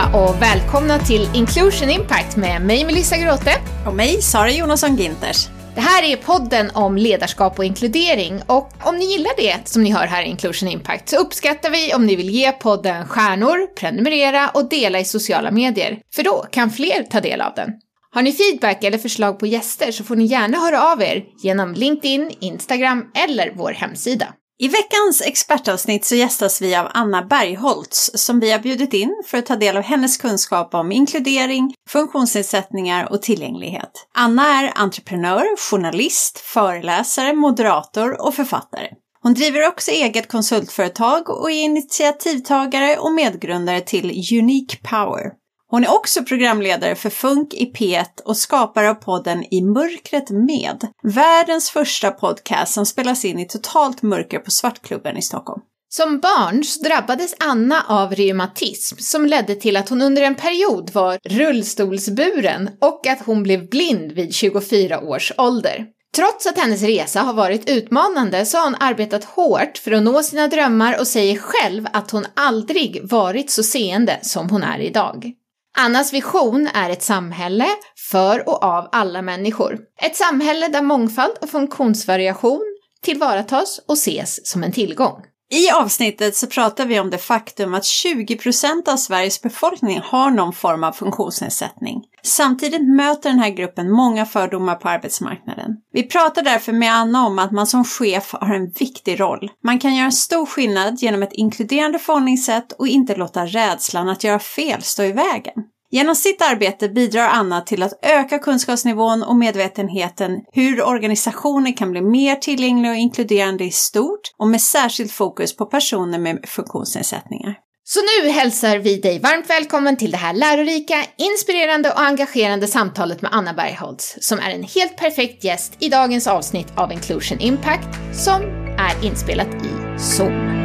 allihopa och välkomna till Inclusion Impact med mig Melissa Gröte. Och mig Sara Jonasson-Ginters. Det här är podden om ledarskap och inkludering, och om ni gillar det som ni hör här i Inclusion Impact så uppskattar vi om ni vill ge podden stjärnor, prenumerera och dela i sociala medier, för då kan fler ta del av den. Har ni feedback eller förslag på gäster så får ni gärna höra av er genom LinkedIn, Instagram eller vår hemsida. I veckans expertavsnitt så gästas vi av Anna Bergholtz som vi har bjudit in för att ta del av hennes kunskap om inkludering, funktionsnedsättningar och tillgänglighet. Anna är entreprenör, journalist, föreläsare, moderator och författare. Hon driver också eget konsultföretag och är initiativtagare och medgrundare till Unique Power. Hon är också programledare för Funk i P1 och skapare av podden I mörkret med. Världens första podcast som spelas in i totalt mörker på Svartklubben i Stockholm. Som barn drabbades Anna av reumatism som ledde till att hon under en period var rullstolsburen och att hon blev blind vid 24 års ålder. Trots att hennes resa har varit utmanande så har hon arbetat hårt för att nå sina drömmar och säger själv att hon aldrig varit så seende som hon är idag. Annas vision är ett samhälle för och av alla människor. Ett samhälle där mångfald och funktionsvariation tillvaratas och ses som en tillgång. I avsnittet så pratar vi om det faktum att 20% av Sveriges befolkning har någon form av funktionsnedsättning. Samtidigt möter den här gruppen många fördomar på arbetsmarknaden. Vi pratar därför med Anna om att man som chef har en viktig roll. Man kan göra en stor skillnad genom ett inkluderande förhållningssätt och inte låta rädslan att göra fel stå i vägen. Genom sitt arbete bidrar Anna till att öka kunskapsnivån och medvetenheten hur organisationer kan bli mer tillgängliga och inkluderande i stort och med särskilt fokus på personer med funktionsnedsättningar. Så nu hälsar vi dig varmt välkommen till det här lärorika, inspirerande och engagerande samtalet med Anna Bergholtz som är en helt perfekt gäst i dagens avsnitt av Inclusion Impact som är inspelat i Zoom.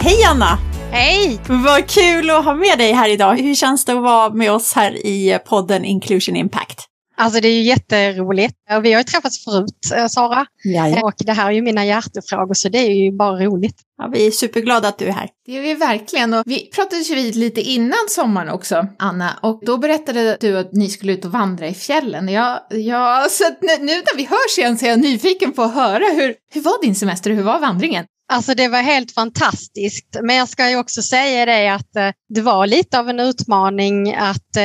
Hej Anna! Hej! Vad kul att ha med dig här idag. Hur känns det att vara med oss här i podden Inclusion Impact? Alltså det är ju jätteroligt. Vi har ju träffats förut, Sara. Jaja. Och det här är ju mina hjärtefrågor så det är ju bara roligt. Ja, vi är superglada att du är här. Det är vi verkligen, och vi pratades ju vid lite innan sommaren också, Anna. Och då berättade du att ni skulle ut och vandra i fjällen. Ja, så nu när vi hörs igen så är jag nyfiken på att höra hur var din semester och hur var vandringen? Alltså det var helt fantastiskt, men jag ska ju också säga det att det var lite av en utmaning att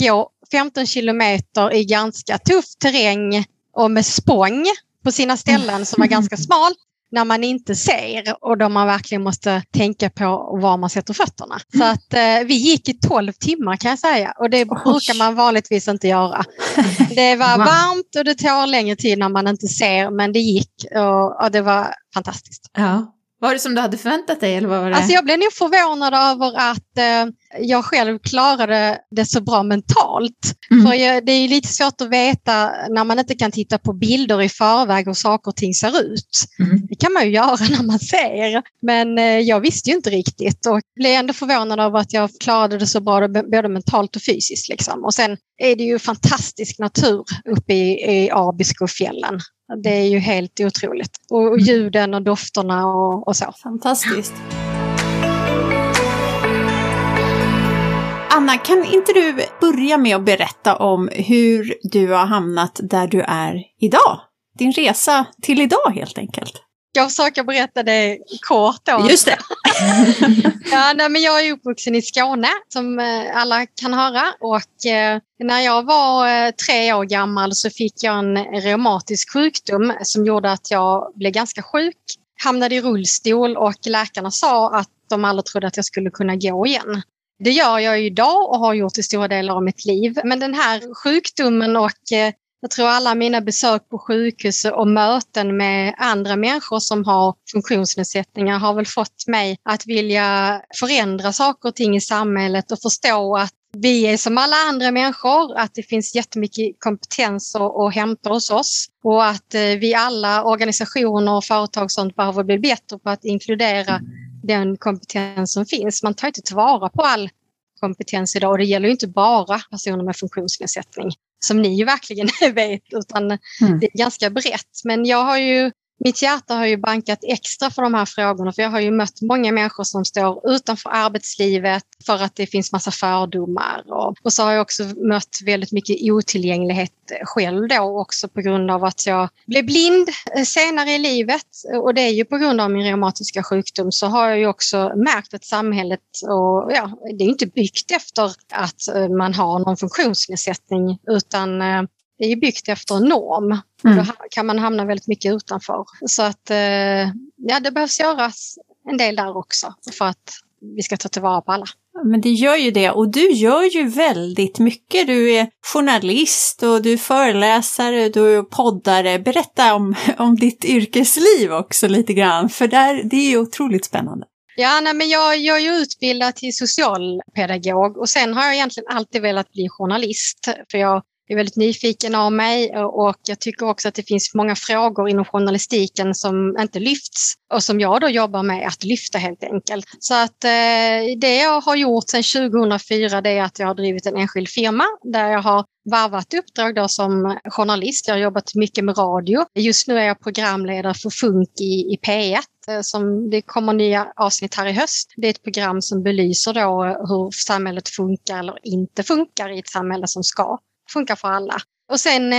gå 15 kilometer i ganska tuff terräng och med spång på sina ställen som var ganska smalt när man inte ser och då man verkligen måste tänka på var man sätter fötterna. Så att vi gick i 12 timmar kan jag säga, och det brukar man vanligtvis inte göra. Det var varmt och det tar längre tid när man inte ser, men det gick och det var fantastiskt. Ja. Var det som du hade förväntat dig? Eller vad var det? Alltså jag blev nog förvånad över att jag själv klarade det så bra mentalt. Mm. För det är ju lite svårt att veta när man inte kan titta på bilder i förväg och saker och ting ser ut. Mm. Det kan man ju göra när man ser. Men jag visste ju inte riktigt och blev ändå förvånad över att jag klarade det så bra både mentalt och fysiskt. Liksom. Och sen är det ju fantastisk natur uppe i Abiskofjällen. Det är ju helt otroligt. Och ljuden och dofterna och så. Fantastiskt. Anna, kan inte du börja med att berätta om hur du har hamnat där du är idag? Din resa till idag helt enkelt. Jag försöker berätta det kort då. Just det. Men jag är uppvuxen i Skåne som alla kan höra. Och när jag var 3 år gammal så fick jag en reumatisk sjukdom som gjorde att jag blev ganska sjuk. Hamnade i rullstol och läkarna sa att de aldrig trodde att jag skulle kunna gå igen. Det gör jag idag och har gjort i stora delar av mitt liv. Men den här sjukdomen och... jag tror alla mina besök på sjukhus och möten med andra människor som har funktionsnedsättningar har väl fått mig att vilja förändra saker och ting i samhället och förstå att vi är som alla andra människor, att det finns jättemycket kompetens att hämta hos oss och att vi alla organisationer och företag sånt behöver bli bättre på att inkludera den kompetens som finns. Man tar inte tillvara på all kompetens idag och det gäller ju inte bara personer med funktionsnedsättning. som ni ju verkligen vet, utan det är ganska brett. Men jag har ju, mitt hjärta har ju bankat extra för de här frågorna, för jag har ju mött många människor som står utanför arbetslivet för att det finns massa fördomar. Och så har jag också mött väldigt mycket otillgänglighet själv då, också på grund av att jag blev blind senare i livet, och det är ju på grund av min reumatiska sjukdom, så har jag ju också märkt att samhället, och ja, det är inte byggt efter att man har någon funktionsnedsättning, utan det är ju byggt efter norm. Då kan man hamna väldigt mycket utanför. Så att ja, det behövs göras en del där också för att vi ska ta tillvara på alla. Men det gör ju det, och du gör ju väldigt mycket. Du är journalist och du är föreläsare, du är poddare. Berätta om ditt yrkesliv också lite grann, för det är ju otroligt spännande. Ja, nej, men jag är ju utbildad till socialpedagog, och sen har jag egentligen alltid velat bli journalist, för jag är väldigt nyfiken av mig, och jag tycker också att det finns många frågor inom journalistiken som inte lyfts och som jag då jobbar med att lyfta helt enkelt. Så att det jag har gjort sedan 2004, det är att jag har drivit en enskild firma där jag har varvat uppdrag då som journalist. Jag har jobbat mycket med radio. Just nu är jag programledare för Funk i P1. Som det kommer nya avsnitt här i höst. Det är ett program som belyser då hur samhället funkar eller inte funkar i ett samhälle som ska funkar för alla. Och sen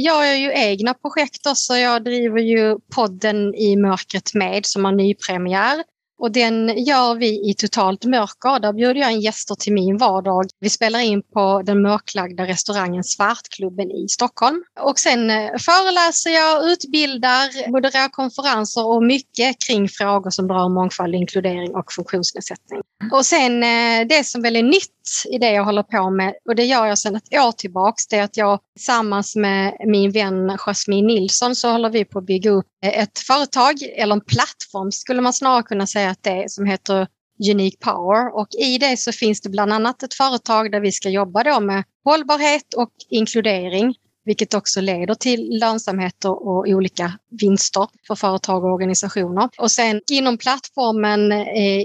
gör jag ju egna projekt också. Jag driver ju podden I mörkret med, som har nypremiär. Och den gör vi i totalt mörker. Där bjuder jag in gäster till min vardag. Vi spelar in på den mörklagda restaurangen Svartklubben i Stockholm. Och sen föreläser jag, utbildar, modererar konferenser och mycket kring frågor som rör mångfald, inkludering och funktionsnedsättning. Och sen det som väl är nytt i det jag håller på med, och det gör jag sedan ett år tillbaks, det är att jag tillsammans med min vän Jasmine Nilsson så håller vi på att bygga upp ett företag, eller en plattform skulle man snarare kunna säga att det är, som heter Unique Power, och i det så finns det bland annat ett företag där vi ska jobba då med hållbarhet och inkludering, vilket också leder till lönsamhet och olika vinster för företag och organisationer. Och sen inom plattformen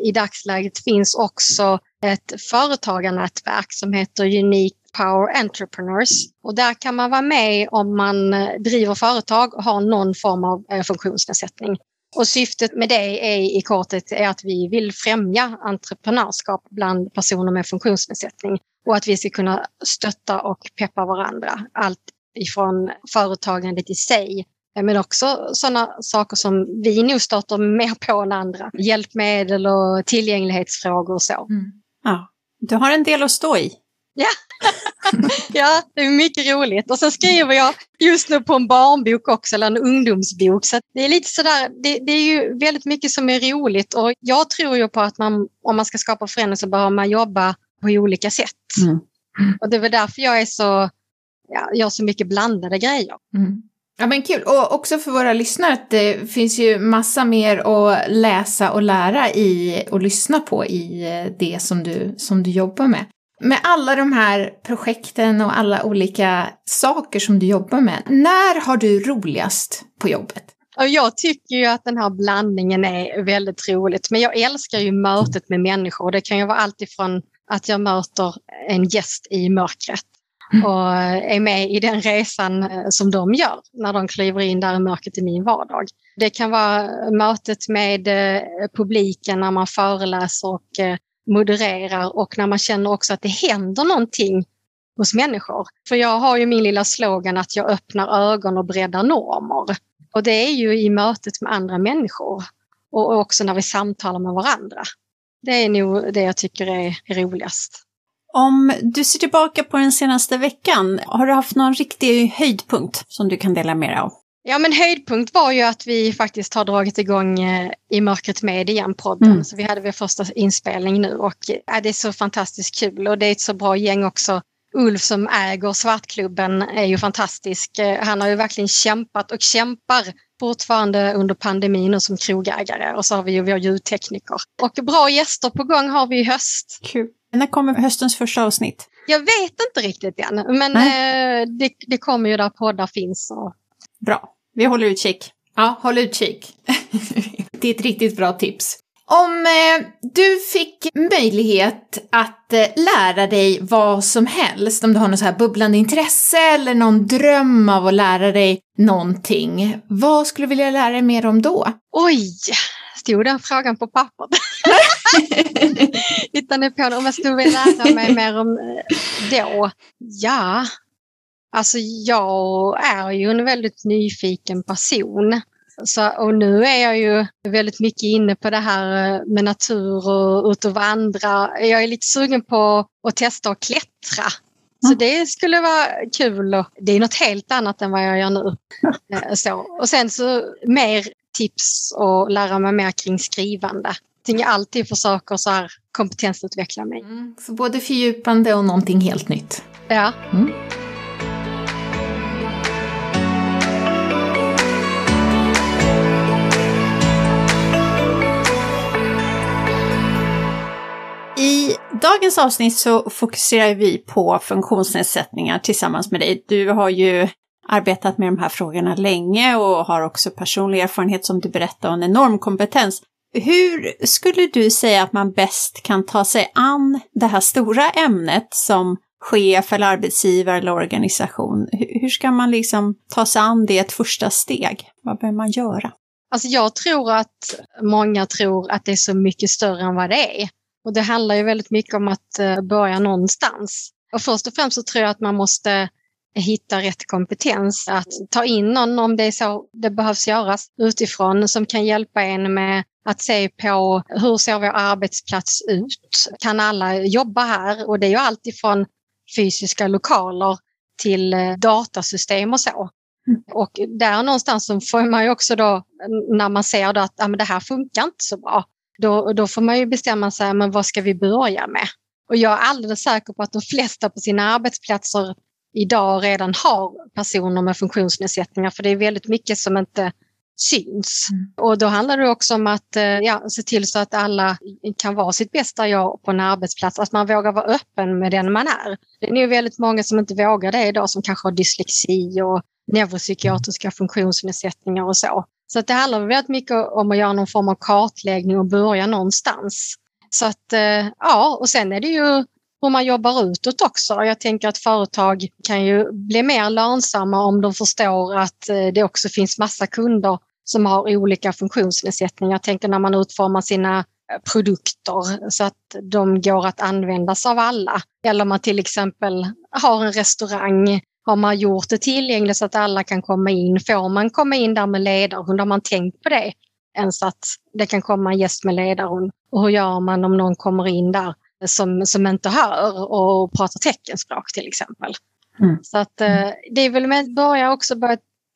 i dagsläget finns också ett företagarnätverk som heter Unique Power Entrepreneurs. Och där kan man vara med om man driver företag och har någon form av funktionsnedsättning. Och syftet med det är i kortet är att vi vill främja entreprenörskap bland personer med funktionsnedsättning. Och att vi ska kunna stötta och peppa varandra. Allt ifrån företagandet i sig, men också sådana saker som vi nu stöter mer på än andra. Hjälpmedel och tillgänglighetsfrågor och så. Mm. Ja, du har en del att stå i. Ja. Ja, det är mycket roligt. Och sen skriver jag just nu på en barnbok också, eller en ungdomsbok. Så det är lite sådär, det är ju väldigt mycket som är roligt. Och jag tror ju på att man, om man ska skapa förändring så behöver man jobba på olika sätt. Mm. Och det är väl därför jag är så... Ja, jag har så mycket blandade grejer. Mm. Ja, men kul. Och också för våra lyssnare att det finns ju massa mer att läsa och lära i och lyssna på i det som du jobbar med. Med alla de här projekten och alla olika saker som du jobbar med, när har du roligast på jobbet? Jag tycker ju att den här blandningen är väldigt roligt. Men jag älskar ju mötet med människor. Det kan ju vara allt ifrån att jag möter en gäst i mörkret. Mm. Och är med i den resan som de gör när de kliver in där i mörkret i min vardag. Det kan vara mötet med publiken när man föreläser och modererar, och när man känner också att det händer någonting hos människor. För jag har ju min lilla slogan att jag öppnar ögon och breddar normer. Och det är ju i mötet med andra människor och också när vi samtalar med varandra. Det är nog det jag tycker är roligast. Om du ser tillbaka på den senaste veckan, har du haft någon riktig höjdpunkt som du kan dela med dig av? Ja, men höjdpunkt var ju att vi faktiskt har dragit igång I mörkret med igen podden. Så vi hade vår första inspelning nu, och det är så fantastiskt kul, och det är ett så bra gäng också. Ulf som äger Svartklubben är ju fantastisk. Han har ju verkligen kämpat och kämpar fortfarande under pandemin och som krogägare, och så har vi ju vår ljudtekniker. Och bra gäster på gång har vi i höst. Kul. När kommer höstens första avsnitt? Jag vet inte riktigt än, men det kommer ju där poddar finns. Och... Bra, vi håller utkik. Ja, håll utkik. Det är ett riktigt bra tips. Om du fick möjlighet att lära dig vad som helst, om du har något så här bubblande intresse eller någon dröm av att lära dig någonting, vad skulle du vilja lära dig mer om då? Oj, stod den frågan på pappret? Utan på om jag skulle vilja lära mig mer om då? Ja, alltså jag är ju en väldigt nyfiken person. Så, och nu är jag ju väldigt mycket inne på det här med natur och ut och vandra. Jag är lite sugen på att testa och klättra. Så det skulle vara kul. Och det är något helt annat än vad jag gör nu. Så. Och sen så mer tips och lära mig mer kring skrivande. Jag alltid försöker så här kompetensutveckla mig. Så både fördjupande och någonting helt nytt. Ja. Mm. I dagens avsnitt så fokuserar vi på funktionsnedsättningar tillsammans med dig. Du har ju arbetat med de här frågorna länge och har också personlig erfarenhet som du berättar och en enorm kompetens. Hur skulle du säga att man bäst kan ta sig an det här stora ämnet som chef eller arbetsgivare eller organisation? Hur ska man liksom ta sig an det ett första steg? Vad behöver man göra? Alltså jag tror att många tror att det är så mycket större än vad det är. Och det handlar ju väldigt mycket om att börja någonstans. Och först och främst så tror jag att man måste hitta rätt kompetens. Att ta in någon, om det är så det behövs göras utifrån, som kan hjälpa en med att se på hur ser vår arbetsplats ut. Kan alla jobba här? Och det är ju allt ifrån fysiska lokaler till datasystem och så. Och där någonstans så får man ju också då, när man ser då att men det här funkar inte så bra. Då får man ju bestämma sig, men vad ska vi börja med? Och jag är alldeles säker på att de flesta på sina arbetsplatser idag redan har personer med funktionsnedsättningar. För det är väldigt mycket som inte syns. Och då handlar det också om att se till så att alla kan vara sitt bästa jag på en arbetsplats. Att man vågar vara öppen med den man är. Det är ju väldigt många som inte vågar det idag, som kanske har dyslexi och neuropsykiatriska funktionsnedsättningar och så. Så att det handlar väldigt mycket om att göra någon form av kartläggning och börja någonstans. Så att, ja, och sen är det ju hur man jobbar utåt också. Jag tänker att företag kan ju bli mer lönsamma om de förstår att det också finns massa kunder som har olika funktionsnedsättningar. Jag tänker när man utformar sina produkter så att de går att användas av alla. Eller om man till exempel har en restaurang. Har man gjort det tillgängligt så att alla kan komma in? Får man komma in där med ledarhund? Har man tänkt på det? Ens att det kan komma en gäst med ledarhund. Och hur gör man om någon kommer in där som inte hör och pratar teckenspråk till exempel? Så att det är väl med att börja också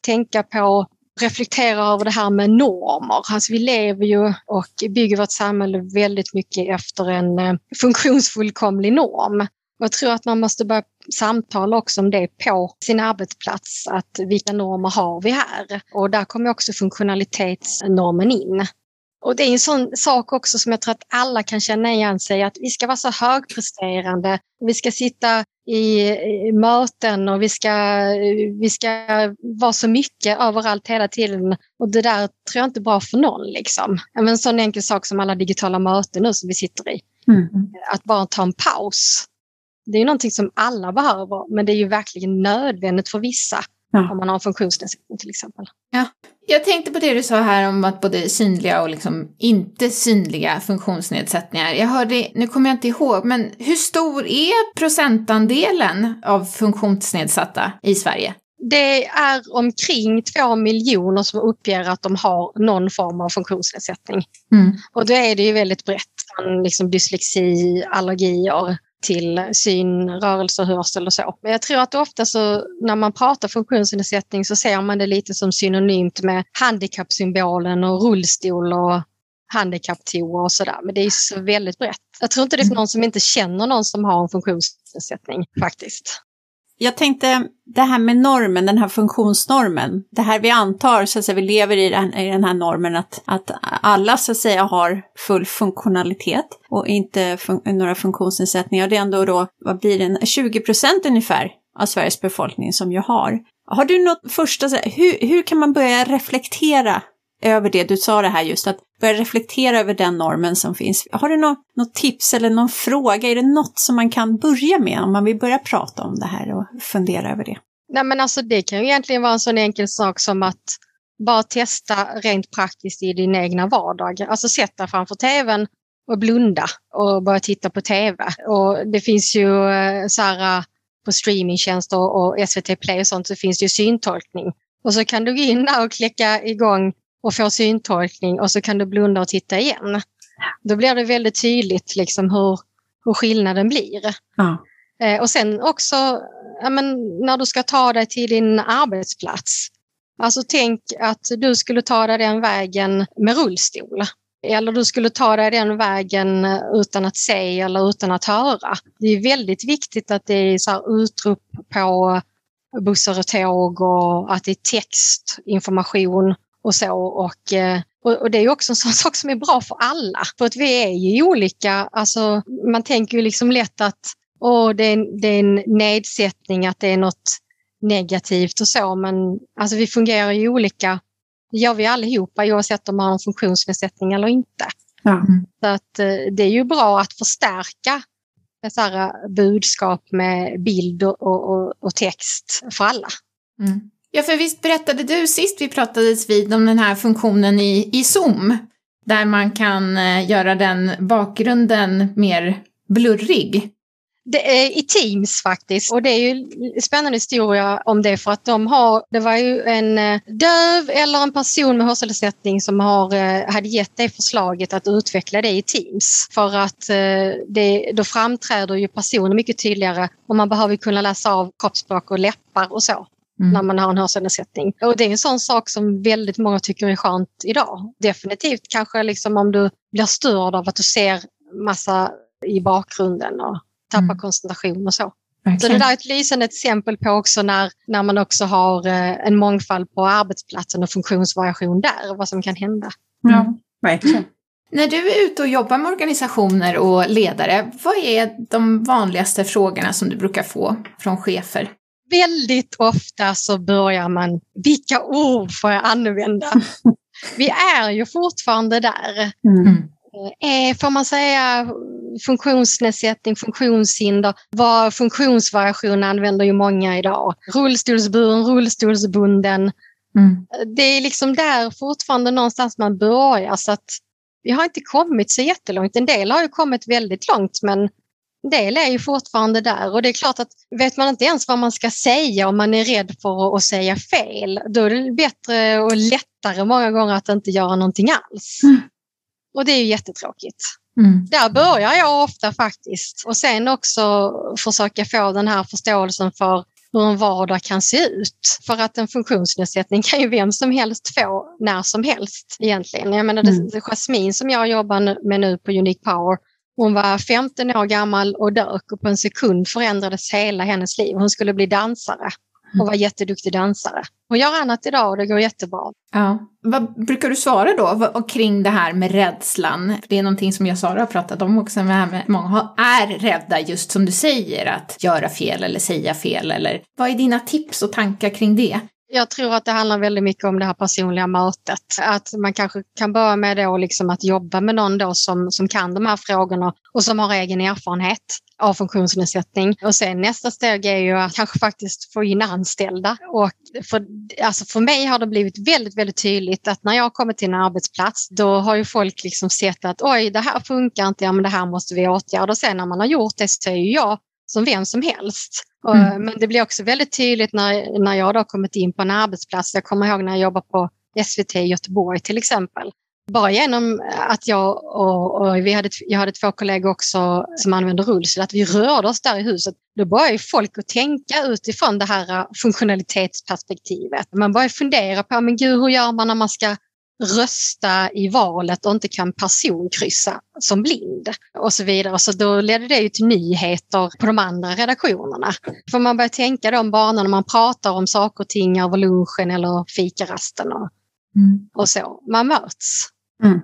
tänka på, reflektera över det här med normer. Alltså vi lever ju och bygger vårt samhälle väldigt mycket efter en funktionsfullkomlig norm. Jag tror att man måste börja samtala också om det på sin arbetsplats. Att vilka normer har vi här? Och där kommer också funktionalitetsnormen in. Och det är en sån sak också som jag tror att alla kan känna igen sig. Att vi ska vara så högpresterande. Vi ska sitta i möten och vi ska vara så mycket överallt hela tiden. Och det där tror jag inte är bra för någon liksom. Men en sån enkel sak som alla digitala möten nu som vi sitter i. Att bara ta en paus. Det är ju någonting som alla behöver, men det är ju verkligen nödvändigt för vissa om man har en funktionsnedsättning till exempel. Ja. Jag tänkte på det du sa här om att både synliga och liksom inte synliga funktionsnedsättningar. Jag hörde, nu kommer jag inte ihåg, men hur stor är procentandelen av funktionsnedsatta i Sverige? Det är omkring 2 miljoner som uppger att de har någon form av funktionsnedsättning. Och då är det ju väldigt brett, liksom dyslexi, allergier till syn, rörelse, hörsel och så. Men jag tror att ofta så när man pratar funktionsnedsättning så ser man det lite som synonymt med handikappsymbolen och rullstol och handikapptoa och sådär. Men det är ju så väldigt brett. Jag tror inte det är någon som inte känner någon som har en funktionsnedsättning faktiskt. Jag tänkte det här med normen, den här funktionsnormen. Det här vi antar, så att säga, vi lever i den här normen att alla så att säga har full funktionalitet och inte några funktionsnedsättningar. Det är ändå då, vad blir det, 20% ungefär av Sveriges befolkning som ju har. Har du något första, hur kan man börja reflektera över det. Du sa det här just att börja reflektera över den normen som finns. Har du något tips eller någon fråga? Är det något som man kan börja med om man vill börja prata om det här och fundera över det? Nej, men alltså det kan ju egentligen vara en sån enkel sak som att bara testa rent praktiskt i din egna vardag. Alltså sätta framför tvn och blunda och börja titta på tv. Och det finns ju så här på streamingtjänster och SVT Play och sånt, så finns det ju syntolkning. Och så kan du gå in där och klicka igång och få syntolkning och så kan du blunda och titta igen. Då blir det väldigt tydligt liksom hur skillnaden blir. Ja. Och sen också när du ska ta dig till din arbetsplats. Alltså tänk att du skulle ta dig den vägen med rullstol. Eller du skulle ta dig den vägen utan att se eller utan att höra. Det är väldigt viktigt att det är så här utrop på bussar och tåg och att det är text, information och så. Och det är också en sån sak som är bra för alla. För att vi är ju olika. Alltså, man tänker ju liksom lätt att det är en nedsättning, att det är något negativt och så. Men alltså, vi fungerar ju olika. Det gör vi allihopa oavsett om man har en funktionsnedsättning eller inte. Mm. Så att, det är ju bra att förstärka så här budskap med bild och text för alla. Mm. Ja, för visst berättade du sist vi pratades vid om den här funktionen i Zoom. Där man kan göra den bakgrunden mer blurrig. Det är i Teams faktiskt, och det är ju spännande historia om det, för att det var ju en döv eller en person med hörselnedsättning som hade gett det förslaget att utveckla det i Teams, för att då framträder ju personer mycket tydligare och man behöver kunna läsa av kroppsspråk och läppar och så. Mm. När man har en hörselnedsättning. Och det är en sån sak som väldigt många tycker är skönt idag. Definitivt kanske liksom om du blir störd av att du ser massa i bakgrunden och tappa koncentration och så. Okay. Så det där är ett lysande exempel på också när man också har en mångfald på arbetsplatsen och funktionsvariation där, vad som kan hända. Mm. Ja, verkligen. Mm. När du är ute och jobbar med organisationer och ledare, vad är de vanligaste frågorna som du brukar få från chefer? Väldigt ofta så börjar man, vilka ord får jag använda? Vi är ju fortfarande där. Mm. Får man säga funktionsnedsättning, funktionshinder, vad funktionsvariation använder ju många idag. Rullstolsburen, rullstolsbunden. Mm. Det är liksom där fortfarande någonstans man börjar, så att vi har inte kommit så jättelångt. En del har ju kommit väldigt långt, men en del är ju fortfarande där. Och det är klart att vet man inte ens vad man ska säga om man är rädd för att säga fel, då är det bättre och lättare många gånger att inte göra någonting alls. Mm. Och det är ju jättetråkigt. Mm. Där börjar jag ofta faktiskt. Och sen också försöka få den här förståelsen för hur en vardag kan se ut. För att en funktionsnedsättning kan ju vem som helst få när som helst egentligen. Jag menar, Jasmine som jag jobbar med nu på Unique Power, hon var 15 år gammal och dök, och på en sekund förändrades hela hennes liv. Hon skulle bli dansare. Och var jätteduktig dansare. Hon gör annat idag och det går jättebra. Ja. Vad brukar du svara då kring det här med rädslan? För det är någonting som jag och Sara har pratat om också. Med många är rädda just som du säger att göra fel eller säga fel. Eller vad är dina tips och tankar kring det? Jag tror att det handlar väldigt mycket om det här personliga mötet. Att man kanske kan börja med det och liksom att jobba med någon då som kan de här frågorna och som har egen erfarenhet av funktionsnedsättning. Och sen nästa steg är ju att kanske faktiskt få in anställda. Och för mig har det blivit väldigt, väldigt tydligt att när jag kommer till en arbetsplats, då har ju folk liksom sett att oj, det här funkar inte, ja, men det här måste vi åtgärda. Och sen när man har gjort det så är ju jag som vem som helst. Mm. Men det blir också väldigt tydligt när jag då kommit in på en arbetsplats. Jag kommer ihåg när jag jobbade på SVT i Göteborg till exempel. Bara genom att jag och jag hade två kollegor också som använde rullstol, att vi rörde oss där i huset. Då börjar folk att tänka utifrån det här funktionalitetsperspektivet. Man börjar fundera på, men gud, hur gör man när man ska rösta i valet och inte kan personkryssa som blind och så vidare. Så då ledde det ju till nyheter på de andra redaktionerna. För man börjar tänka de banorna när man pratar om saker och ting över lunchen eller fikarasten och så. Man möts. Mm.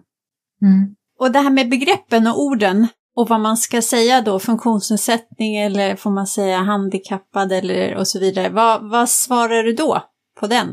Mm. Och det här med begreppen och orden och vad man ska säga då, funktionsnedsättning eller får man säga handikappad eller och så vidare. Vad svarar du då på den?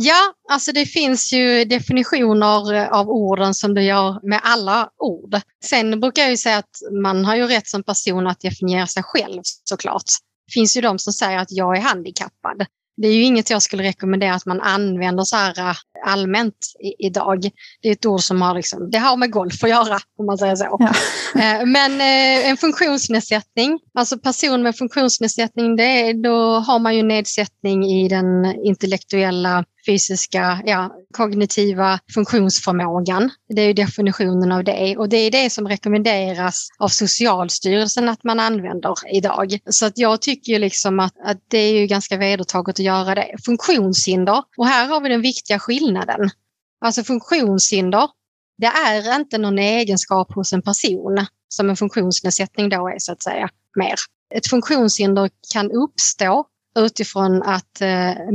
Ja, alltså det finns ju definitioner av orden som du gör med alla ord. Sen brukar jag ju säga att man har ju rätt som person att definiera sig själv såklart. Det finns ju de som säger att jag är handikappad. Det är ju inget jag skulle rekommendera att man använder så här allmänt idag. Det är ett ord som har, liksom, det har med golf att göra om man säger så. Ja. Men en funktionsnedsättning, alltså person med funktionsnedsättning, då har man ju nedsättning i den intellektuella, fysiska, kognitiva funktionsförmågan. Det är ju definitionen av det. Och det är det som rekommenderas av Socialstyrelsen att man använder idag. Så att jag tycker ju liksom att det är ju ganska vedertaget att göra det. Funktionshinder. Och här har vi den viktiga skillnaden. Alltså funktionshinder, det är inte någon egenskap hos en person som en funktionsnedsättning då är så att säga mer. Ett funktionshinder kan uppstå utifrån att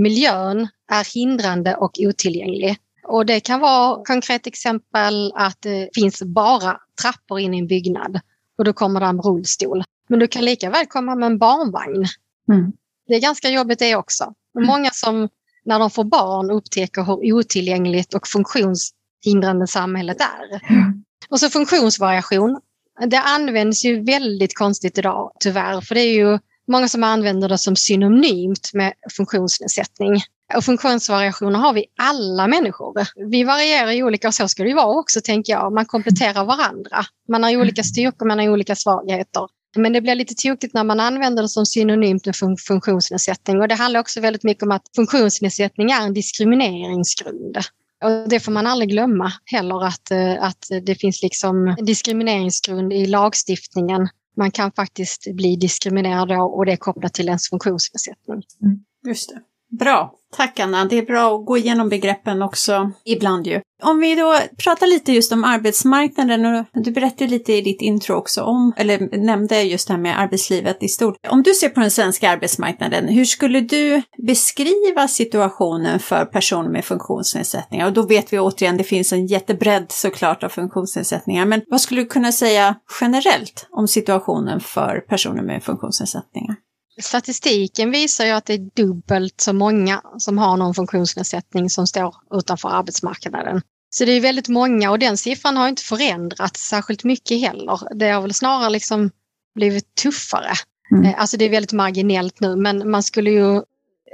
miljön är hindrande och otillgänglig. Och det kan vara konkret exempel att det finns bara trappor in i en byggnad och då kommer det en rullstol. Men du kan lika väl komma med en barnvagn. Mm. Det är ganska jobbigt det också. Mm. Många som när de får barn upptäcker hur otillgängligt och funktionshindrande samhället är. Mm. Och så funktionsvariation. Det används ju väldigt konstigt idag tyvärr, för det är ju många som använder det som synonymt med funktionsnedsättning. Och funktionsvariationer har vi alla människor. Vi varierar i olika, och så ska det ju vara också tänker jag. Man kompletterar varandra. Man har olika styrkor, man har olika svagheter. Men det blir lite tokigt när man använder det som synonymt med funktionsnedsättning. Och det handlar också väldigt mycket om att funktionsnedsättning är en diskrimineringsgrund. Och det får man aldrig glömma heller att det finns liksom diskrimineringsgrund i lagstiftningen. Man kan faktiskt bli diskriminerad och det är kopplat till ens funktionsnedsättning. Mm. Just det. Bra. Tack Anna. Det är bra att gå igenom begreppen också ibland ju. Om vi då pratar lite just om arbetsmarknaden, och du berättade lite i ditt intro också om, eller nämnde just det här med arbetslivet i stort. Om du ser på den svenska arbetsmarknaden, hur skulle du beskriva situationen för personer med funktionsnedsättningar? Och då vet vi återigen, det finns en jättebredd såklart av funktionsnedsättningar. Men vad skulle du kunna säga generellt om situationen för personer med funktionsnedsättningar? Statistiken visar ju att det är dubbelt så många som har någon funktionsnedsättning som står utanför arbetsmarknaden. Så det är väldigt många, och den siffran har inte förändrats särskilt mycket heller. Det har väl snarare liksom blivit tuffare. Mm. Alltså det är väldigt marginellt nu, men man skulle ju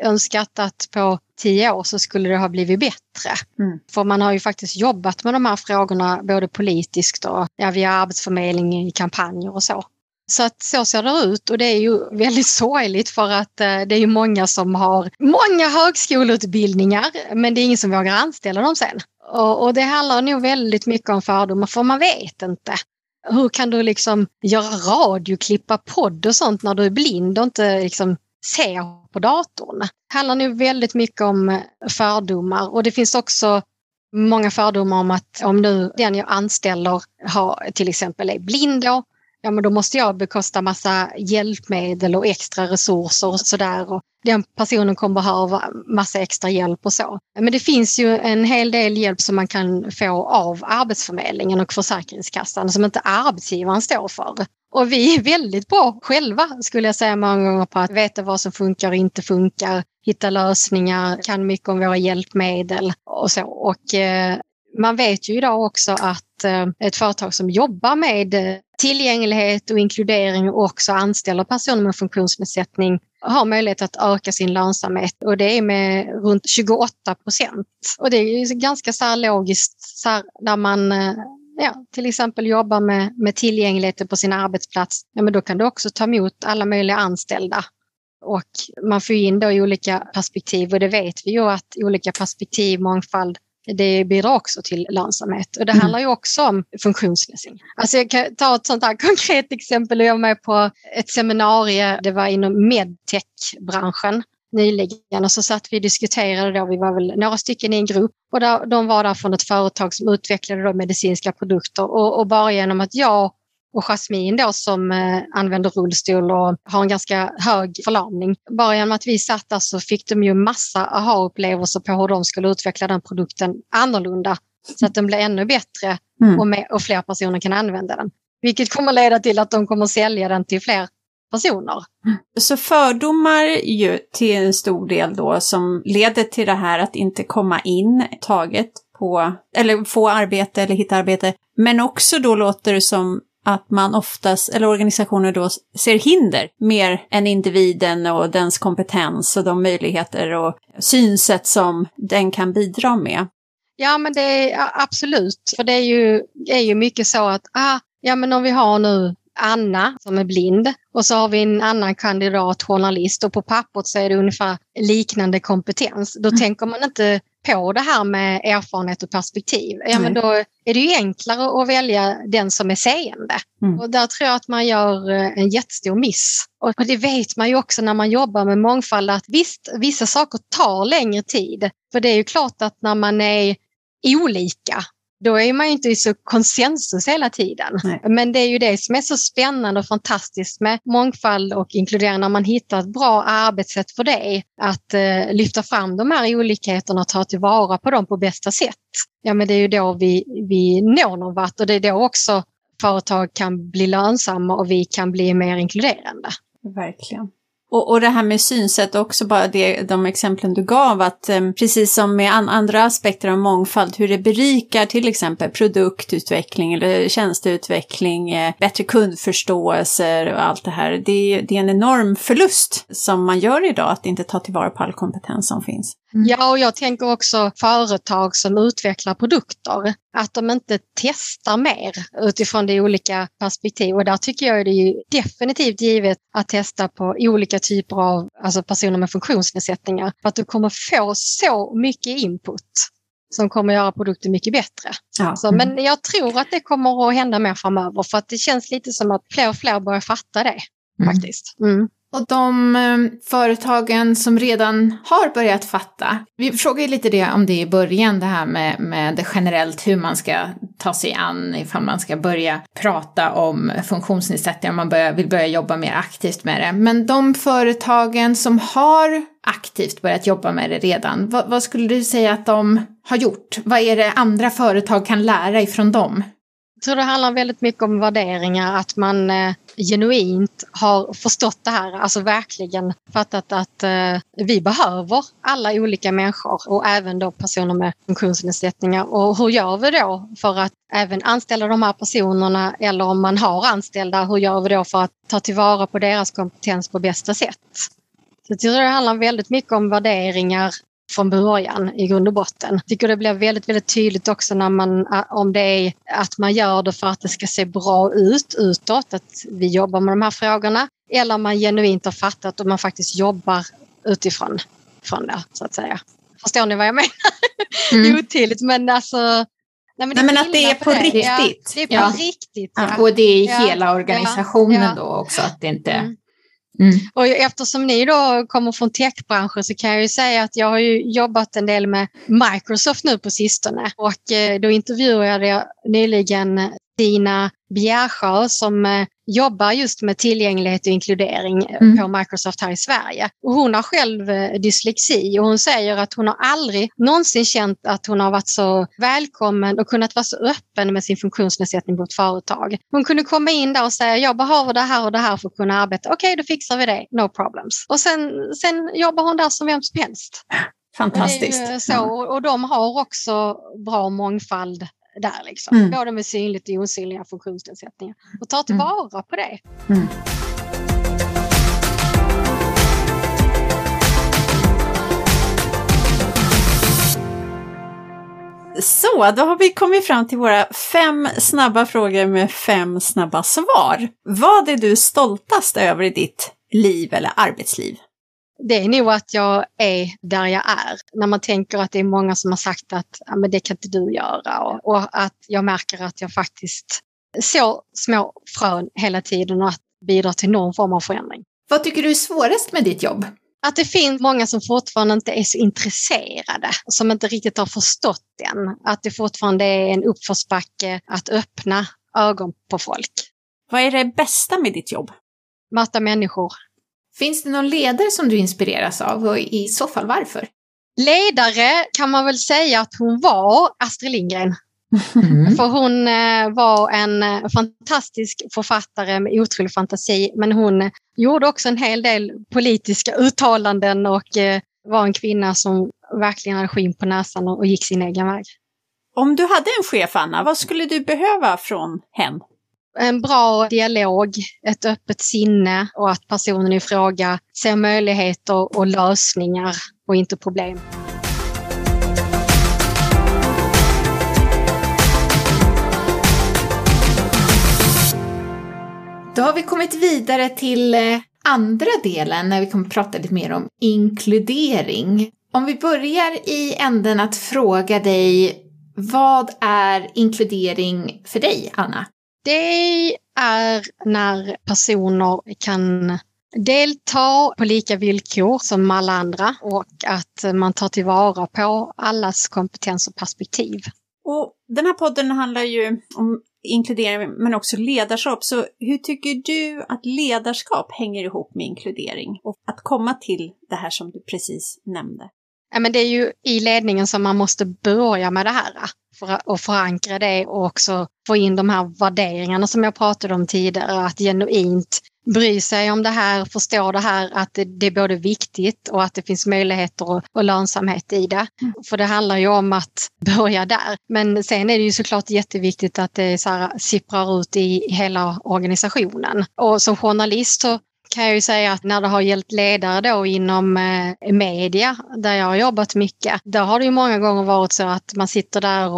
önskat att på 10 år så skulle det ha blivit bättre. Mm. För man har ju faktiskt jobbat med de här frågorna både politiskt och via arbetsförmedling i kampanjer och så. Så att så ser det ut, och det är ju väldigt sorgligt för att det är ju många som har många högskoleutbildningar, men det är ingen som vågar anställa dem sen. Och det handlar nog väldigt mycket om fördomar, för man vet inte. Hur kan du liksom göra radio, klippa podd och sånt när du är blind och inte liksom ser på datorn? Det handlar nu väldigt mycket om fördomar, och det finns också många fördomar om att om nu den jag anställer till exempel är blind då, ja, men då måste jag bekosta massa hjälpmedel och extra resurser och sådär. Och den personen kommer behöva massa extra hjälp och så. Men det finns ju en hel del hjälp som man kan få av Arbetsförmedlingen och Försäkringskassan som inte arbetsgivaren står för. Och vi är väldigt bra själva skulle jag säga många gånger på att veta vad som funkar och inte funkar. Hitta lösningar, kan mycket om våra hjälpmedel och så. Och man vet ju idag också att ett företag som jobbar med tillgänglighet och inkludering och också anställer personer med funktionsnedsättning har möjlighet att öka sin lönsamhet, och det är med runt 28%. Och det är ju ganska så här logiskt så här, där man till exempel jobbar med tillgängligheten på sin arbetsplats. Ja, men då kan du också ta emot alla möjliga anställda. Och man får in då olika perspektiv, och det vet vi ju att olika perspektiv, mångfald, det bidrar också till lönsamhet. Och det handlar ju också om funktionsnedsättning. Alltså jag kan ta ett sånt här konkret exempel. Jag var med på ett seminarium. Det var inom medtech-branschen nyligen. Och så satt vi och diskuterade. Då. Vi var väl några stycken i en grupp. Och de var där från ett företag som utvecklade då medicinska produkter. Och bara genom att jag och Jasmine då, som använder rullstol och har en ganska hög förlamning. Bara genom att vi satt där så fick de ju massa aha-upplevelser på hur de skulle utveckla den produkten annorlunda. Så att den blir ännu bättre och fler personer kan använda den. Vilket kommer leda till att de kommer sälja den till fler personer. Så fördomar ju till en stor del då som leder till det här att inte komma in taget på, eller få arbete eller hitta arbete. Men också då låter det som att man oftast, eller organisationer då, ser hinder mer än individen och dens kompetens och de möjligheter och synsätt som den kan bidra med. Ja, men det är absolut. För det är ju mycket så att, ja men om vi har nu Anna som är blind och så har vi en annan kandidat, journalist, och på pappret så är det ungefär liknande kompetens. Då tänker man inte på det här med erfarenhet och perspektiv. Ja, men då är det ju enklare att välja den som är seende. Mm. Och där tror jag att man gör en jättestor miss. Och det vet man ju också när man jobbar med mångfald, att visst, vissa saker tar längre tid. För det är ju klart att när man är olika, då är man ju inte i så konsensus hela tiden. Nej. Men det är ju det som är så spännande och fantastiskt med mångfald och inkludering, när man hittar ett bra arbetssätt för det. Att lyfta fram de här olikheterna och ta tillvara på dem på bästa sätt. Ja, men det är ju då vi når någon vart, och det är då också företag kan bli lönsamma och vi kan bli mer inkluderande. Verkligen. Och det här med synsätt också, bara de exemplen du gav, att precis som med andra aspekter av mångfald, hur det berikar till exempel produktutveckling eller tjänsteutveckling, bättre kundförståelse och allt det här. Det är en enorm förlust som man gör idag, att inte ta tillvara på all kompetens som finns. Mm. Ja, och jag tänker också företag som utvecklar produkter, att de inte testar mer utifrån de olika perspektiv. Och där tycker jag det är ju definitivt givet att testa på olika typer av, alltså personer med funktionsnedsättningar. För att du kommer få så mycket input som kommer göra produkter mycket bättre. Ja. Så, men jag tror att det kommer att hända mer framöver, för att det känns lite som att fler och fler börjar fatta det faktiskt. Mm. Och de företagen som redan har börjat fatta. Vi frågade lite det om det i början, det här med generellt hur man ska ta sig an, ifall man ska börja prata om funktionsnedsättningar, om man vill börja jobba mer aktivt med det. Men de företagen som har aktivt börjat jobba med det redan, vad skulle du säga att de har gjort? Vad är det andra företag kan lära ifrån dem? Jag tror det handlar väldigt mycket om värderingar, att man genuint har förstått det här, alltså verkligen fattat att vi behöver alla olika människor och även då personer med funktionsnedsättningar. Och hur gör vi då för att även anställa de här personerna, eller om man har anställda, hur gör vi då för att ta tillvara på deras kompetens på bästa sätt? Så jag tror det handlar väldigt mycket om värderingar från början i grund och botten. Jag tycker det blir väldigt, väldigt tydligt också när man, om det är att man gör det för att det ska se bra ut utåt, att vi jobbar med de här frågorna, eller man genuint har fattat och man faktiskt jobbar utifrån från det, så att säga. Förstår ni vad jag menar? Mm. Det är otydligt, men alltså... Nej men att det är på riktigt. Ja, det är på riktigt. Ja. Och det är hela organisationen då också, att det inte... Mm. Och eftersom ni då kommer från techbranschen, så kan jag ju säga att jag har ju jobbat en del med Microsoft nu på sistone, och då intervjuade jag nyligen Tina Bierscher som jobbar just med tillgänglighet och inkludering på Microsoft här i Sverige. Och hon har själv dyslexi, och hon säger att hon har aldrig någonsin känt att hon har varit så välkommen och kunnat vara så öppen med sin funktionsnedsättning på ett företag. Hon kunde komma in där och säga, jag behöver det här för att kunna arbeta. Okej, då fixar vi det. No problems. Och sen jobbar hon där som vem som helst. Fantastiskt. Det är så, och de har också bra mångfald där liksom. Både med synligt och osynliga funktionsnedsättningar. Och ta tillvara på det. Mm. Så, då har vi kommit fram till våra 5 snabba frågor med 5 snabba svar. Vad är du stoltast över i ditt liv eller arbetsliv? Det är nog att jag är där jag är. När man tänker att det är många som har sagt att ja, men det kan inte du göra. Och att jag märker att jag faktiskt så små frön hela tiden, och att bidrar till någon form av förändring. Vad tycker du är svårast med ditt jobb? Att det finns många som fortfarande inte är så intresserade, som inte riktigt har förstått den. Att det fortfarande är en uppförsbacke att öppna ögon på folk. Vad är det bästa med ditt jobb? Möta människor. Finns det någon ledare som du inspireras av, och i så fall varför? Ledare kan man väl säga att hon var Astrid Lindgren. Mm. För hon var en fantastisk författare med otrolig fantasi, men hon gjorde också en hel del politiska uttalanden och var en kvinna som verkligen hade skinn på näsan och gick sin egen väg. Om du hade en chef, Anna, vad skulle du behöva från henne? En bra dialog, ett öppet sinne och att personen i fråga ser möjligheter och lösningar och inte problem. Då har vi kommit vidare till andra delen när vi kommer prata lite mer om inkludering. Om vi börjar i änden att fråga dig, vad är inkludering för dig, Anna? Det är när personer kan delta på lika villkor som alla andra och att man tar tillvara på allas kompetens och perspektiv. Och den här podden handlar ju om inkludering men också ledarskap. Så hur tycker du att ledarskap hänger ihop med inkludering och att komma till det här som du precis nämnde? Ja, men det är ju i ledningen som man måste börja med det här och förankra det och också få in de här värderingarna som jag pratade om tidigare. Att genuint bry sig om det här, förstå det här, att det är både viktigt och att det finns möjligheter och lönsamhet i det. Mm. För det handlar ju om att börja där. Men sen är det ju såklart jätteviktigt att det så här sipprar ut i hela organisationen. Och som journalist så kan jag ju säga att när det har gällt ledare då inom media där jag har jobbat mycket, där har det ju många gånger varit så att man sitter där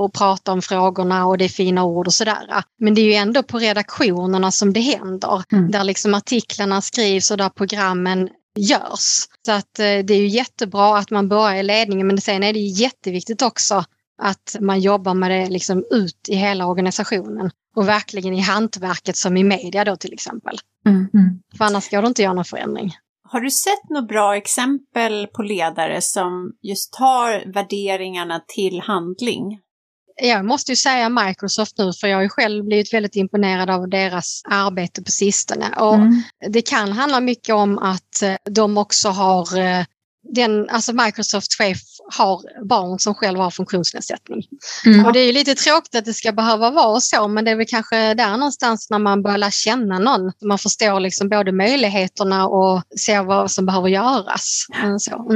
och pratar om frågorna och det är fina ord och sådär. Men det är ju ändå på redaktionerna som det händer, där liksom artiklarna skrivs och där programmen görs. Så att det är ju jättebra att man börjar i ledningen, men sen är det ju jätteviktigt också att man jobbar med det liksom ut i hela organisationen och verkligen i hantverket som i media då till exempel. För annars går det inte göra någon förändring. Har du sett några bra exempel på ledare som just tar värderingarna till handling? Jag måste ju säga Microsoft nu, för jag har ju själv blivit väldigt imponerad av deras arbete på sistone. Och det kan handla mycket om att de också har... Alltså Microsofts chef har barn som själva har funktionsnedsättning. Och det är ju lite tråkigt att det ska behöva vara så, men det är väl kanske där någonstans när man börjar lära känna någon. Man förstår liksom både möjligheterna och ser vad som behöver göras. Så.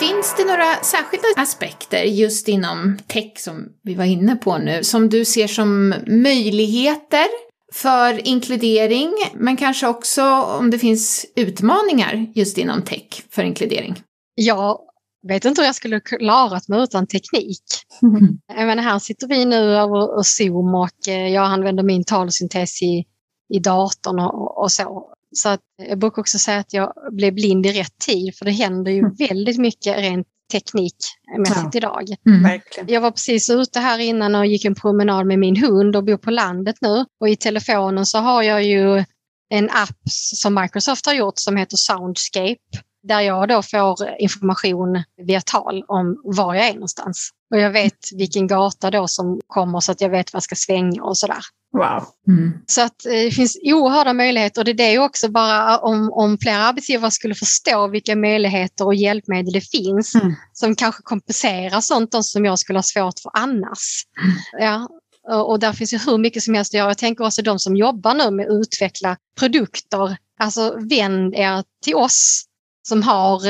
Finns det några särskilda aspekter just inom tech som vi var inne på nu som du ser som möjligheter för inkludering, men kanske också om det finns utmaningar just inom tech för inkludering? Jag vet inte hur jag skulle klarat mig utan teknik. Även här sitter vi nu över Zoom och jag använder min talsyntes i datorn och så. Så att jag brukar också säga att jag blev blind i rätt tid, för det händer ju väldigt mycket rent teknikmässigt idag. Jag var precis ute här innan och gick en promenad med min hund och bor på landet nu. Och i telefonen så har jag ju en app som Microsoft har gjort som heter Soundscape, där jag då får information via tal om var jag är någonstans. Och jag vet vilken gata då som kommer, så att jag vet vad jag ska svänga och sådär. Wow. Så att det finns oerhörda möjligheter, och det är ju också bara om flera arbetsgivare skulle förstå vilka möjligheter och hjälpmedel det finns som kanske kompenserar sånt som jag skulle ha svårt för annars. Ja. Och där finns ju hur mycket som helst att göra. Jag tänker också de som jobbar nu med att utveckla produkter. Alltså vänd er till oss som har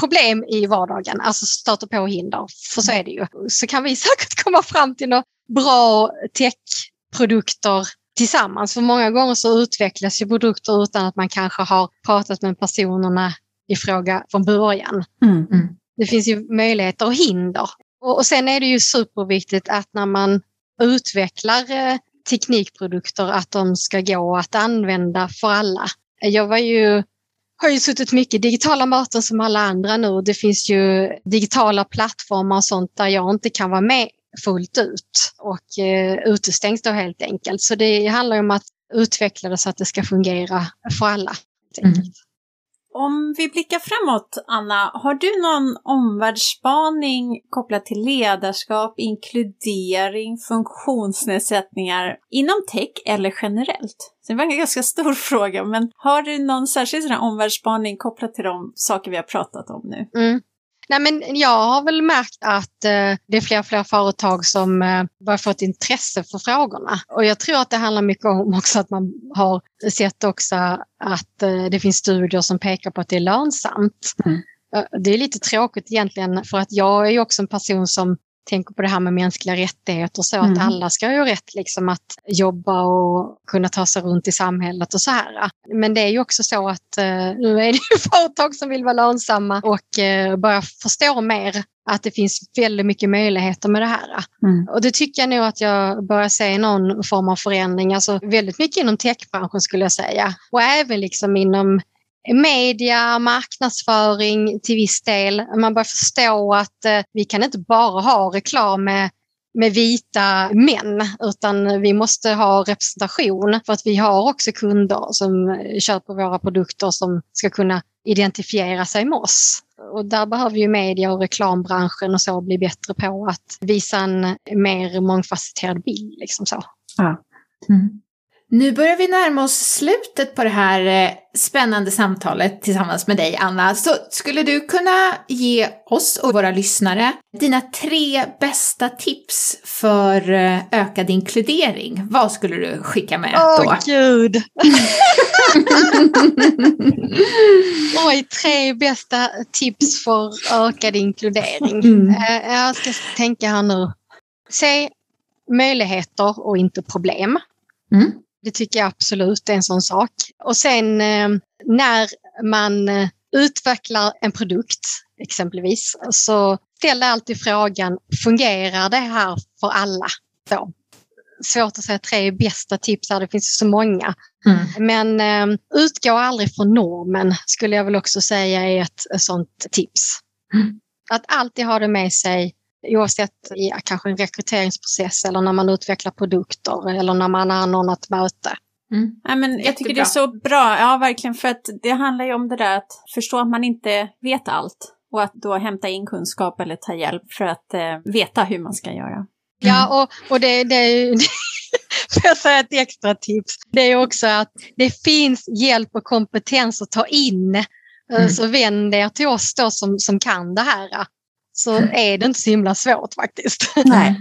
problem i vardagen, alltså stöter på hinder, för så är det ju. Så kan vi säkert komma fram till några bra techprodukter tillsammans. För många gånger så utvecklas ju produkter utan att man kanske har pratat med personerna i fråga från början. Det finns ju möjligheter och hinder. Och sen är det ju superviktigt att när man utvecklar teknikprodukter att de ska gå att använda för alla. Jag har ju suttit mycket digitala möten som alla andra nu. Det finns ju digitala plattformar och sånt där jag inte kan vara med fullt ut och utestängs då helt enkelt. Så det handlar ju om att utveckla det så att det ska fungera för alla. Om vi blickar framåt, Anna, har du någon omvärldsspaning kopplat till ledarskap, inkludering, funktionsnedsättningar inom tech eller generellt? Så det var en ganska stor fråga, men har du någon särskild omvärldsspaning kopplat till de saker vi har pratat om nu? Nej, men jag har väl märkt att det är fler och fler företag som börjar få ett intresse för frågorna. Och jag tror att det handlar mycket om också att man har sett också att det finns studier som pekar på att det är lönsamt. Mm. Det är lite tråkigt egentligen, för att jag är ju också en person som tänker på det här med mänskliga rättigheter och så. Mm. Att alla ska ju rätt liksom att jobba och kunna ta sig runt i samhället och så här. Men det är ju också så att nu är det ju företag som vill vara lönsamma och börja förstå mer att det finns väldigt mycket möjligheter med det här. Mm. Och det tycker jag nog att jag börjar se någon form av förändring. Alltså väldigt mycket inom techbranschen skulle jag säga. Och även liksom inom media, marknadsföring till viss del. Man bör förstå att vi kan inte bara ha reklam med vita män, utan vi måste ha representation, för att vi har också kunder som köper våra produkter som ska kunna identifiera sig med oss. Och där behöver ju media och reklambranschen och så bli bättre på att visa en mer mångfacetterad bild. Liksom så. Ja. Mm. Nu börjar vi närma oss slutet på det här spännande samtalet tillsammans med dig, Anna. Så skulle du kunna ge oss och våra lyssnare dina 3 bästa tips för ökad inkludering? Vad skulle du skicka med då? Åh gud! Oj, 3 bästa tips för ökad inkludering. Mm. Jag ska tänka här nu. Se möjligheter och inte problem. Mm. Det tycker jag absolut är en sån sak. Och sen när man utvecklar en produkt exempelvis, så ställer jag alltid frågan, fungerar det här för alla? Så. Svårt att säga 3 bästa tips här, det finns så många. Mm. Men utgå aldrig från normen skulle jag väl också säga är ett sånt tips. Mm. Att alltid ha det med sig. Oavsett i kanske en rekryteringsprocess eller när man utvecklar produkter eller när man har någon att möta. Mm. Ja, men jag tycker det är så bra, ja verkligen, för att det handlar ju om det där att förstå att man inte vet allt och att då hämta in kunskap eller ta hjälp för att veta hur man ska göra. Ja, och det är ju för att säga ett extra tips, det är också att det finns hjälp och kompetens att ta in, så vänd er till oss då som kan det här. Så är det inte så himla svårt faktiskt. Nej.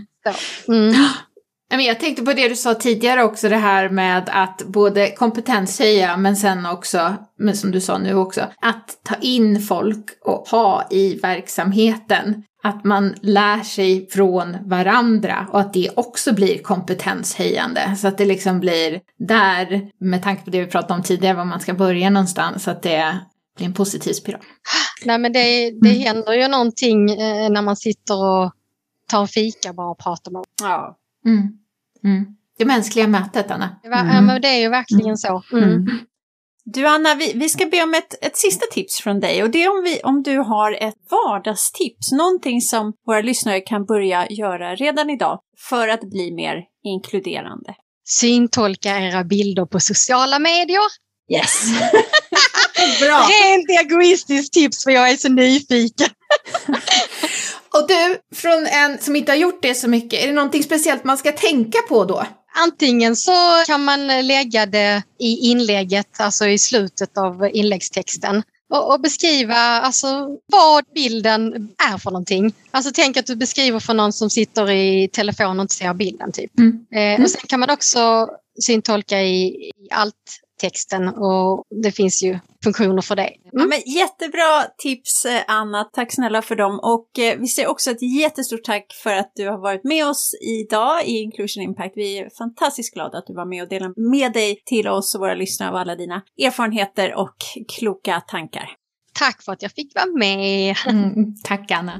Mm. Jag tänkte på det du sa tidigare också, det här med att både kompetenshöja, men sen också, men som du sa nu också, att ta in folk och ha i verksamheten. Att man lär sig från varandra och att det också blir kompetenshöjande. Så att det liksom blir där, med tanke på det vi pratade om tidigare, var man ska börja någonstans, att det blir en positiv spiral. Nej, men det händer ju någonting när man sitter och tar en fika bara och pratar med. Ja. Mm. Mm. Det mänskliga mötet, Anna. Ja, men det är ju verkligen så. Mm. Mm. Du Anna, vi ska be om ett sista tips från dig. Och det är om du har ett vardagstips. Någonting som våra lyssnare kan börja göra redan idag för att bli mer inkluderande. Syntolka era bilder på sociala medier. Yes! Bra. Rent egoistiskt tips, för jag är så nyfiken. Och du, från en som inte har gjort det så mycket, är det någonting speciellt man ska tänka på då? Antingen så kan man lägga det i inlägget, alltså i slutet av inläggstexten. Och beskriva alltså, vad bilden är för någonting. Alltså tänk att du beskriver för någon som sitter i telefonen och inte ser bilden typ. Och sen kan man också syntolka i allt texten, och det finns ju funktioner för dig. Mm. Ja, men jättebra tips Anna, tack snälla för dem, och vi säger också ett jättestort tack för att du har varit med oss idag i Inclusion Impact. Vi är fantastiskt glada att du var med och delade med dig till oss och våra lyssnare av alla dina erfarenheter och kloka tankar. Tack för att jag fick vara med. Tack Anna.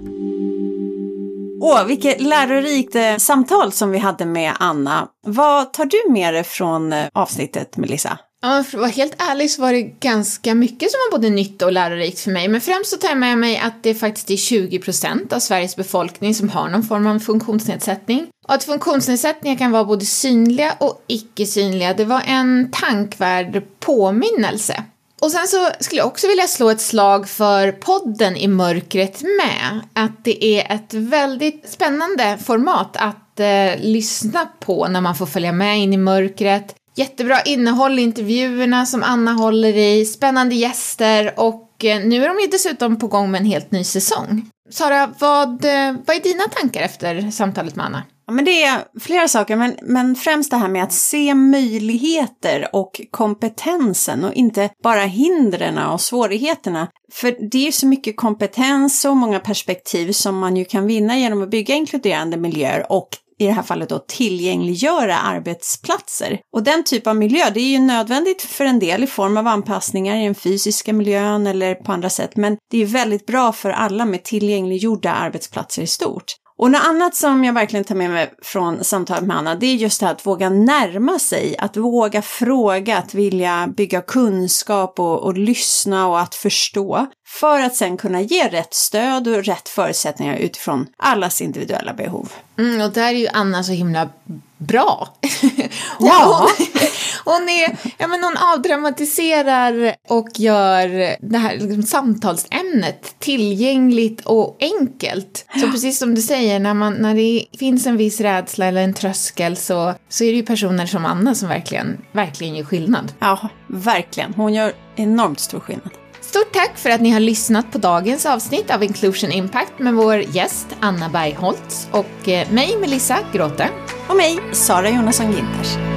Åh, vilket lärorikt samtal som vi hade med Anna. Vad tar du med dig från avsnittet, Melissa? Ja, för att vara helt ärlig så var det ganska mycket som var både nytt och lärorikt för mig. Men främst så tar jag med mig att det faktiskt är 20% av Sveriges befolkning som har någon form av funktionsnedsättning. Och att funktionsnedsättningar kan vara både synliga och icke-synliga. Det var en tankvärd påminnelse. Och sen så skulle jag också vilja slå ett slag för podden I mörkret med. Att det är ett väldigt spännande format att lyssna på när man får följa med in i mörkret. Jättebra innehåll i intervjuerna som Anna håller i, spännande gäster, och nu är de ju dessutom på gång med en helt ny säsong. Sara, vad är dina tankar efter samtalet med Anna? Ja, men det är flera saker, men främst det här med att se möjligheter och kompetensen och inte bara hindren och svårigheterna. För det är så mycket kompetens och många perspektiv som man ju kan vinna genom att bygga inkluderande miljöer och i det här fallet då tillgängliggöra arbetsplatser. Och den typ av miljö, det är ju nödvändigt för en del i form av anpassningar i den fysiska miljön eller på andra sätt. Men det är väldigt bra för alla med tillgängliggjorda arbetsplatser i stort. Och något annat som jag verkligen tar med mig från samtalet med Anna, det är just det här att våga närma sig, att våga fråga, att vilja bygga kunskap och lyssna och att förstå. För att sen kunna ge rätt stöd och rätt förutsättningar utifrån allas individuella behov. Mm, och där är ju Anna så himla bra. Ja. Hon avdramatiserar och gör det här liksom samtalsämnet tillgängligt och enkelt. Så precis som du säger, när det finns en viss rädsla eller en tröskel så är det ju personer som Anna som verkligen gör skillnad. Ja, verkligen. Hon gör enormt stor skillnad. Stort tack för att ni har lyssnat på dagens avsnitt av Inclusion Impact med vår gäst Anna Bergholtz och mig Melissa Gröte och mig Sara Jonasson-Ginters.